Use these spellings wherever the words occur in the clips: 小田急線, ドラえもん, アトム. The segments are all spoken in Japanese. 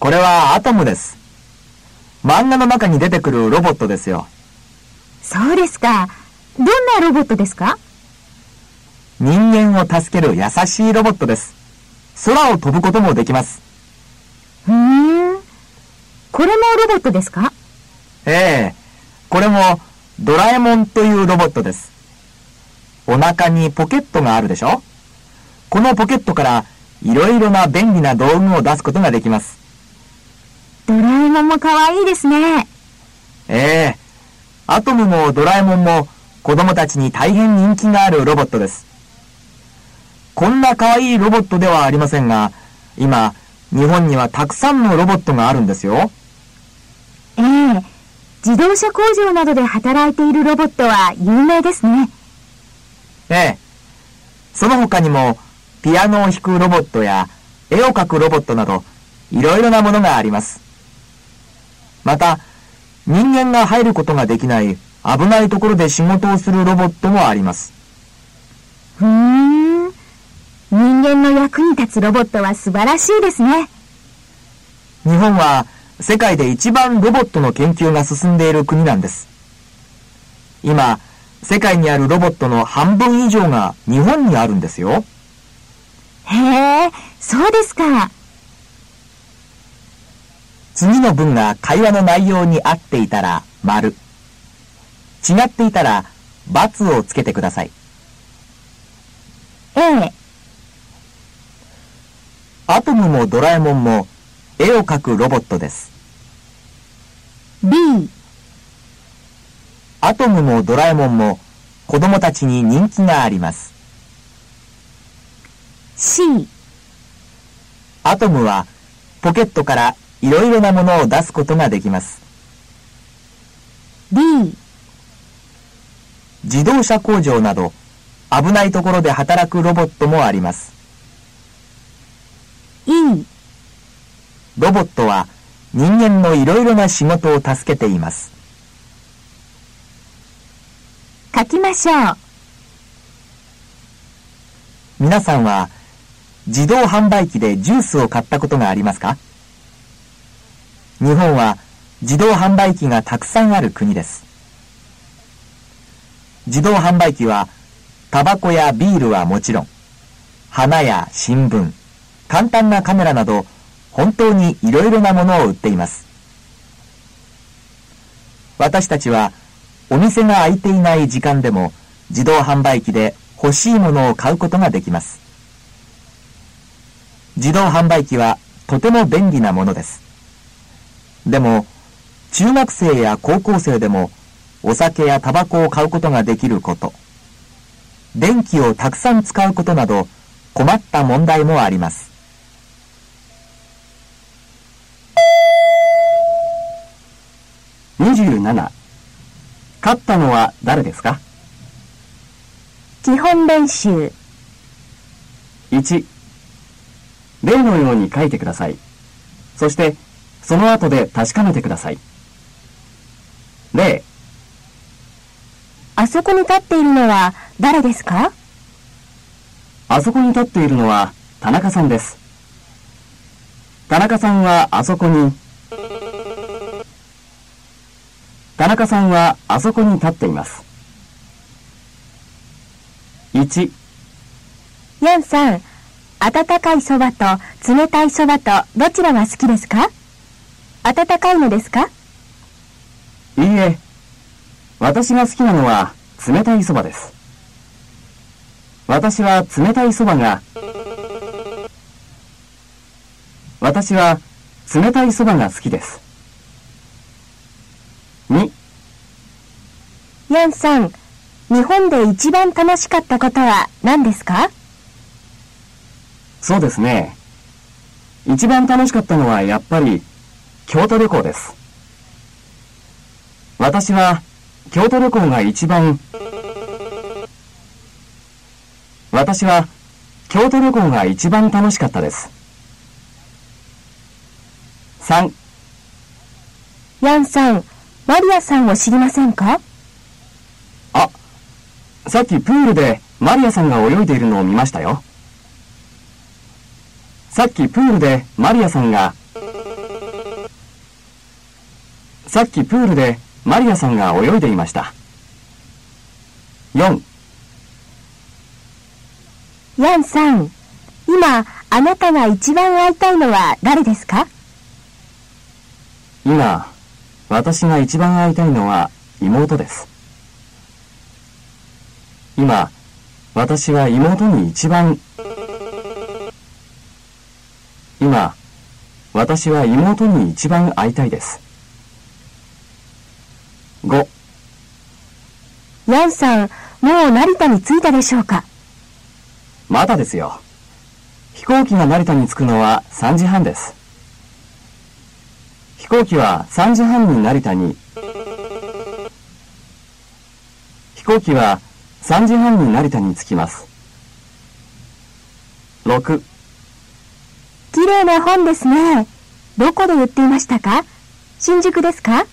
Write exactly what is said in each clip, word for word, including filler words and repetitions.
これはアトムです。漫画の中に出てくるロボットですよ。そうですか。どんなロボットですか？人間を助ける優しいロボットです。空を飛ぶこともできます。ふーん。これもロボットですか？ええ。これもドラえもんというロボットです。お腹にポケットがあるでしょ？このポケットからいろいろな便利な道具を出すことができます。ドラえもんもかわいいですね。ええ。アトムもドラえもんも子供たちに大変人気があるロボットです。こんなかわいいロボットではありませんが、今、日本にはたくさんのロボットがあるんですよ。ええ。自動車工場などで働いているロボットは有名ですね。ええ。その他にも、ピアノを弾くロボットや絵を描くロボットなど、いろいろなものがあります。また、人間が入ることができない危ないところで仕事をするロボットもあります。ふーん。人間の役に立つロボットは素晴らしいですね。日本は世界で一番ロボットの研究が進んでいる国なんです。今、世界にあるロボットの半分以上が日本にあるんですよ。へえ、そうですか。次の文が会話の内容に合っていたら丸、違っていたら×をつけてください。A、アトムもドラえもんも絵を描くロボットです。B、アトムもドラえもんも子供たちに人気があります。C、アトムはポケットからいろいろなものを出すことができます。D、自動車工場など危ないところで働くロボットもあります。E、ロボットは人間のいろいろな仕事を助けています。書きましょう。皆さんは、自動販売機でジュースを買ったことがありますか？日本は自動販売機がたくさんある国です。自動販売機はタバコやビールはもちろん、花や新聞、簡単なカメラなど本当にいろいろなものを売っています。私たちはお店が開いていない時間でも自動販売機で欲しいものを買うことができます。自動販売機はとても便利なものです。でも、中学生や高校生でもお酒やタバコを買うことができること、電気をたくさん使うことなど困った問題もあります。にじゅうなな、勝ったのは誰ですか？基本練習。いち、例のように書いてください。そして、その後で確かめてください。例、あそこに立っているのは誰ですか？あそこに立っているのは田中さんです。田中さんはあそこに、田中さんはあそこに立っています。いち、ヤンさん、温かいそばと冷たいそばとどちらが好きですか？温かいのですか？いいえ、私が好きなのは冷たいそばです。私は冷たいそばが、私は冷たいそばが好きです。に、ヤンさん、日本で一番楽しかったことは何ですか？そうですね。一番楽しかったのはやっぱり京都旅行です。私は京都旅行が一番、私は京都旅行が一番楽しかったです。さん、ヤンさん、マリアさんを知りませんか？さっきプールでマリアさんが泳いでいるのを見ましたよ。さっきプールでマリアさんがさっきプールでマリアさんが泳いでいました。よん。ヤンさん、今あなたが一番会いたいのは誰ですか？今私が一番会いたいのは妹です。今私は妹に一番今私は妹に一番会いたいです。ご。ヤンさん、もう成田に着いたでしょうか？まだですよ。飛行機が成田に着くのはさんじはんです。飛行機はさんじはんに成田に飛行機はさんじはんに成田に着きます。ろく。きれいな本ですね。どこで売っていましたか？新宿ですか？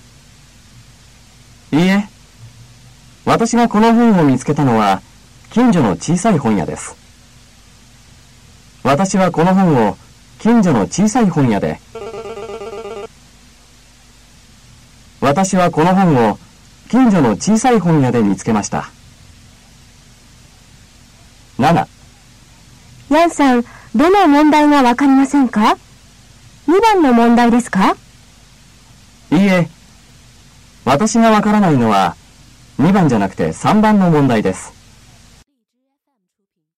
いいえ、私がこの本を見つけたのは近所の小さい本屋です。私はこの本を近所の小さい本屋で私はこの本を近所の小さい本屋で見つけました。なな。ヤンさん、どの問題がわかりませんか？にばんの問題ですか？いいえ、私がわからないのはにばんじゃなくてさんばんの問題です。